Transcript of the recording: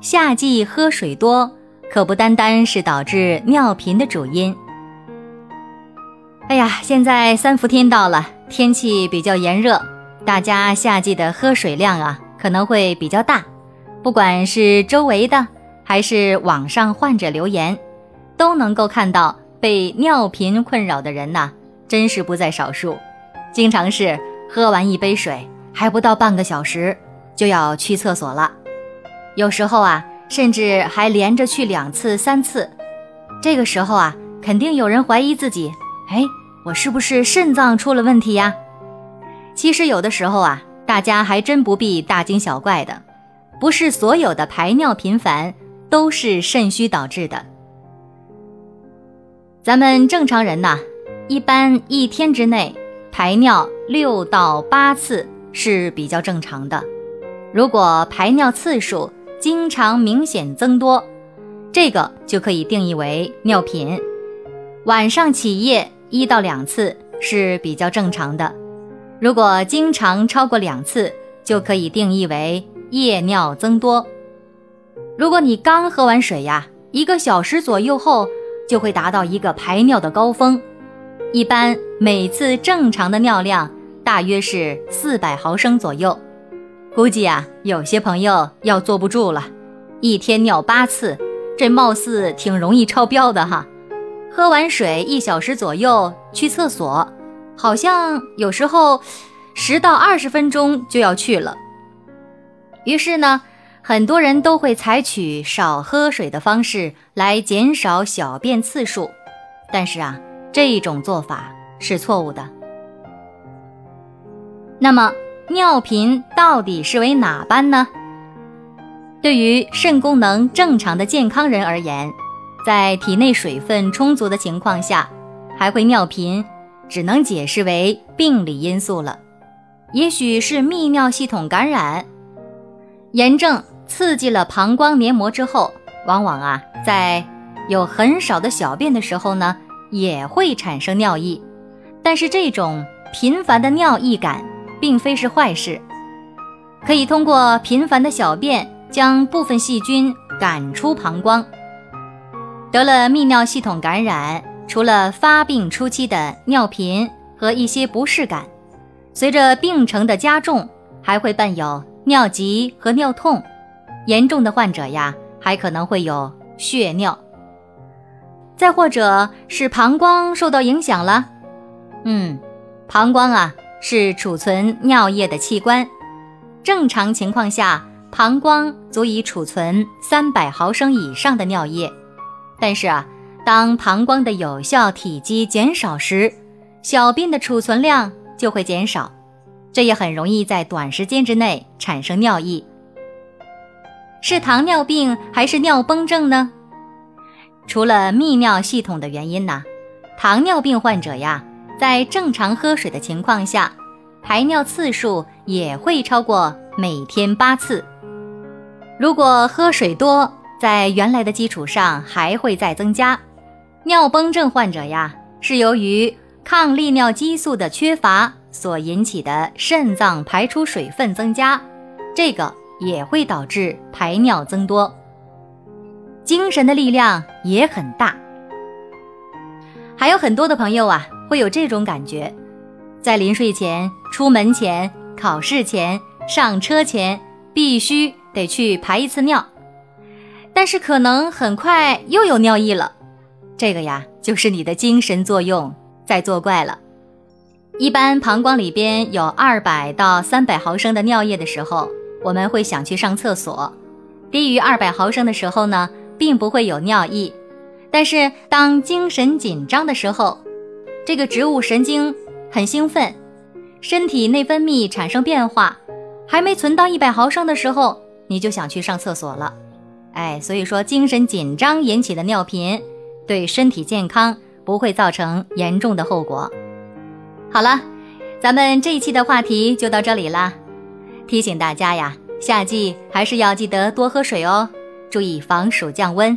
夏季喝水多可不单单是导致尿频的主因。现在三伏天到了，天气比较炎热，大家夏季的喝水量可能会比较大，不管是周围的还是网上患者留言，都能够看到被尿频困扰的人真是不在少数。经常是喝完一杯水还不到半个小时就要去厕所了，有时候甚至还连着去2次3次。这个时候肯定有人怀疑自己，我是不是肾脏出了问题呀？其实有的时候大家还真不必大惊小怪的，不是所有的排尿频繁都是肾虚导致的。咱们正常人一般一天之内排尿6到8次是比较正常的。如果排尿次数经常明显增多，这个就可以定义为尿频。晚上起夜1到2次是比较正常的，如果经常超过2次就可以定义为夜尿增多。如果你刚喝完水1个小时左右后就会达到一个排尿的高峰，一般每次正常的尿量大约是400毫升左右。估计有些朋友要坐不住了，一天尿8次，这貌似挺容易超标的哈。喝完水1小时左右去厕所，好像有时候10到20分钟就要去了。于是呢，很多人都会采取少喝水的方式来减少小便次数，但是这种做法是错误的。那么尿频到底是为哪般呢？对于肾功能正常的健康人而言，在体内水分充足的情况下还会尿频，只能解释为病理因素了，也许是泌尿系统感染。炎症刺激了膀胱黏膜之后，往往在有很少的小便的时候呢，也会产生尿意。但是这种频繁的尿意感并非是坏事，可以通过频繁的小便将部分细菌赶出膀胱。得了泌尿系统感染，除了发病初期的尿频和一些不适感，随着病程的加重，还会伴有尿急和尿痛，严重的患者还可能会有血尿。再或者是膀胱受到影响了。膀胱是储存尿液的器官，正常情况下膀胱足以储存300毫升以上的尿液，但是当膀胱的有效体积减少时，小便的储存量就会减少，这也很容易在短时间之内产生尿意。是糖尿病还是尿崩症呢？除了泌尿系统的原因糖尿病患者在正常喝水的情况下，排尿次数也会超过每天8次。如果喝水多，在原来的基础上还会再增加。尿崩症患者是由于抗利尿激素的缺乏所引起的肾脏排出水分增加，这个也会导致排尿增多。精神的力量也很大。还有很多的朋友会有这种感觉，在临睡前、出门前、考试前、上车前必须得去排一次尿，但是可能很快又有尿意了，这个就是你的精神作用在作怪了。一般膀胱里边有200到300毫升的尿液的时候，我们会想去上厕所，低于200毫升的时候呢，并不会有尿意，但是当精神紧张的时候，这个植物神经很兴奋，身体内分泌产生变化，还没存到100毫升的时候，你就想去上厕所了，所以说精神紧张引起的尿频对身体健康不会造成严重的后果。好了，咱们这一期的话题就到这里啦。提醒大家呀，夏季还是要记得多喝水哦，注意防暑降温。